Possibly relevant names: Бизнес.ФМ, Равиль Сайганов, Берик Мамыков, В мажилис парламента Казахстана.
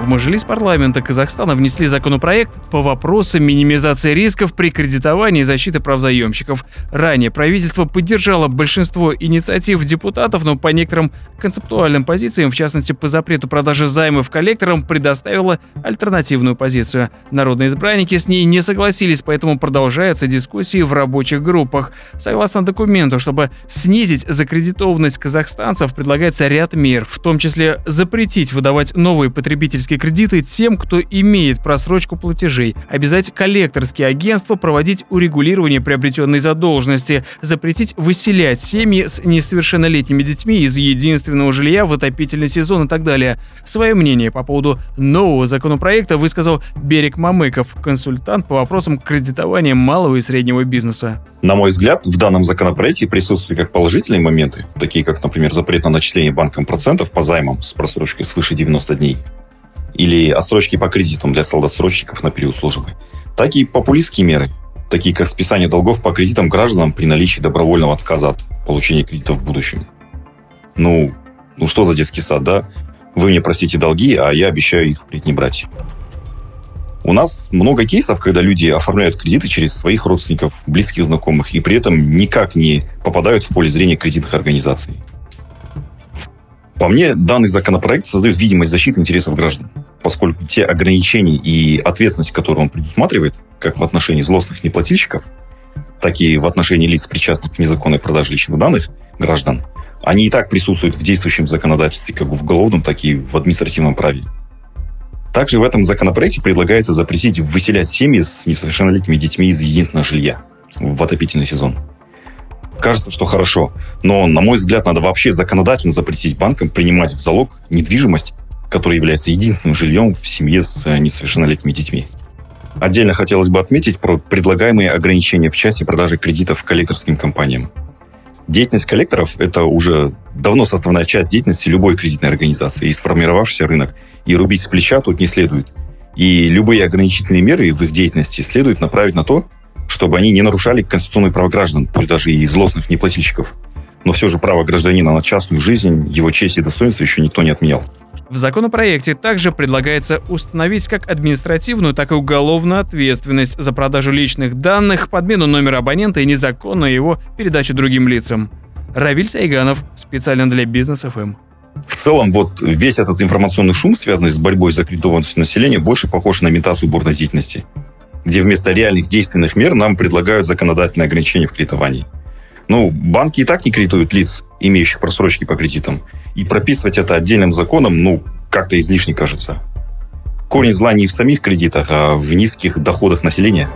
В Мажилис парламента Казахстана внесли законопроект по вопросам минимизации рисков при кредитовании и защиты прав заемщиков. Ранее правительство поддержало большинство инициатив депутатов, но по некоторым концептуальным позициям, в частности по запрету продажи займов коллекторам, предоставило альтернативную позицию. Народные избранники с ней не согласились, поэтому продолжаются дискуссии в рабочих группах. Согласно документу, чтобы снизить закредитованность казахстанцев, предлагается ряд мер, в том числе запретить выдавать новые потребительские кредиты тем, кто имеет просрочку платежей, обязать коллекторские агентства проводить урегулирование приобретенной задолженности, запретить выселять семьи с несовершеннолетними детьми из единственного жилья в отопительный сезон и так далее. Свое мнение по поводу нового законопроекта высказал Берик Мамыков, консультант по вопросам кредитования малого и среднего бизнеса. На мой взгляд, в данном законопроекте присутствуют как положительные моменты, такие как, например, запрет на начисление банком процентов по займам с просрочкой свыше 90 дней или отсрочки по кредитам для солдатсрочников на период службы, так и популистские меры, такие как списание долгов по кредитам гражданам при наличии добровольного отказа от получения кредитов в будущем. Ну что за детский сад, да? Вы мне простите долги, а я обещаю их впредь не брать. У нас много кейсов, когда люди оформляют кредиты через своих родственников, близких, знакомых, и при этом никак не попадают в поле зрения кредитных организаций. По мне, данный законопроект создает видимость защиты интересов граждан, поскольку те ограничения и ответственность, которые он предусматривает, как в отношении злостных неплательщиков, так и в отношении лиц, причастных к незаконной продаже личных данных граждан, они и так присутствуют в действующем законодательстве, как в уголовном, так и в административном праве. Также в этом законопроекте предлагается запретить выселять семьи с несовершеннолетними детьми из единственного жилья в отопительный сезон. Кажется, что хорошо, но, на мой взгляд, надо вообще законодательно запретить банкам принимать в залог недвижимость, которая является единственным жильем в семье с несовершеннолетними детьми. Отдельно хотелось бы отметить про предлагаемые ограничения в части продажи кредитов коллекторским компаниям. Деятельность коллекторов – это уже давно составная часть деятельности любой кредитной организации и сформировавшийся рынок, и рубить с плеча тут не следует. И любые ограничительные меры в их деятельности следует направить на то, чтобы они не нарушали конституционные права граждан, пусть даже и злостных неплательщиков. Но все же право гражданина на частную жизнь, его честь и достоинство еще никто не отменял. В законопроекте также предлагается установить как административную, так и уголовную ответственность за продажу личных данных, подмену номера абонента и незаконную его передачу другим лицам. Равиль Сайганов, специально для Бизнес.ФМ. В целом, весь этот информационный шум, связанный с борьбой за кредитованностью населения, больше похож на имитацию бурной деятельности, где вместо реальных действенных мер нам предлагают законодательные ограничения в кредитовании. Банки и так не кредитуют лиц, имеющих просрочки по кредитам. И прописывать это отдельным законом, как-то излишне кажется. Корень зла не в самих кредитах, а в низких доходах населения.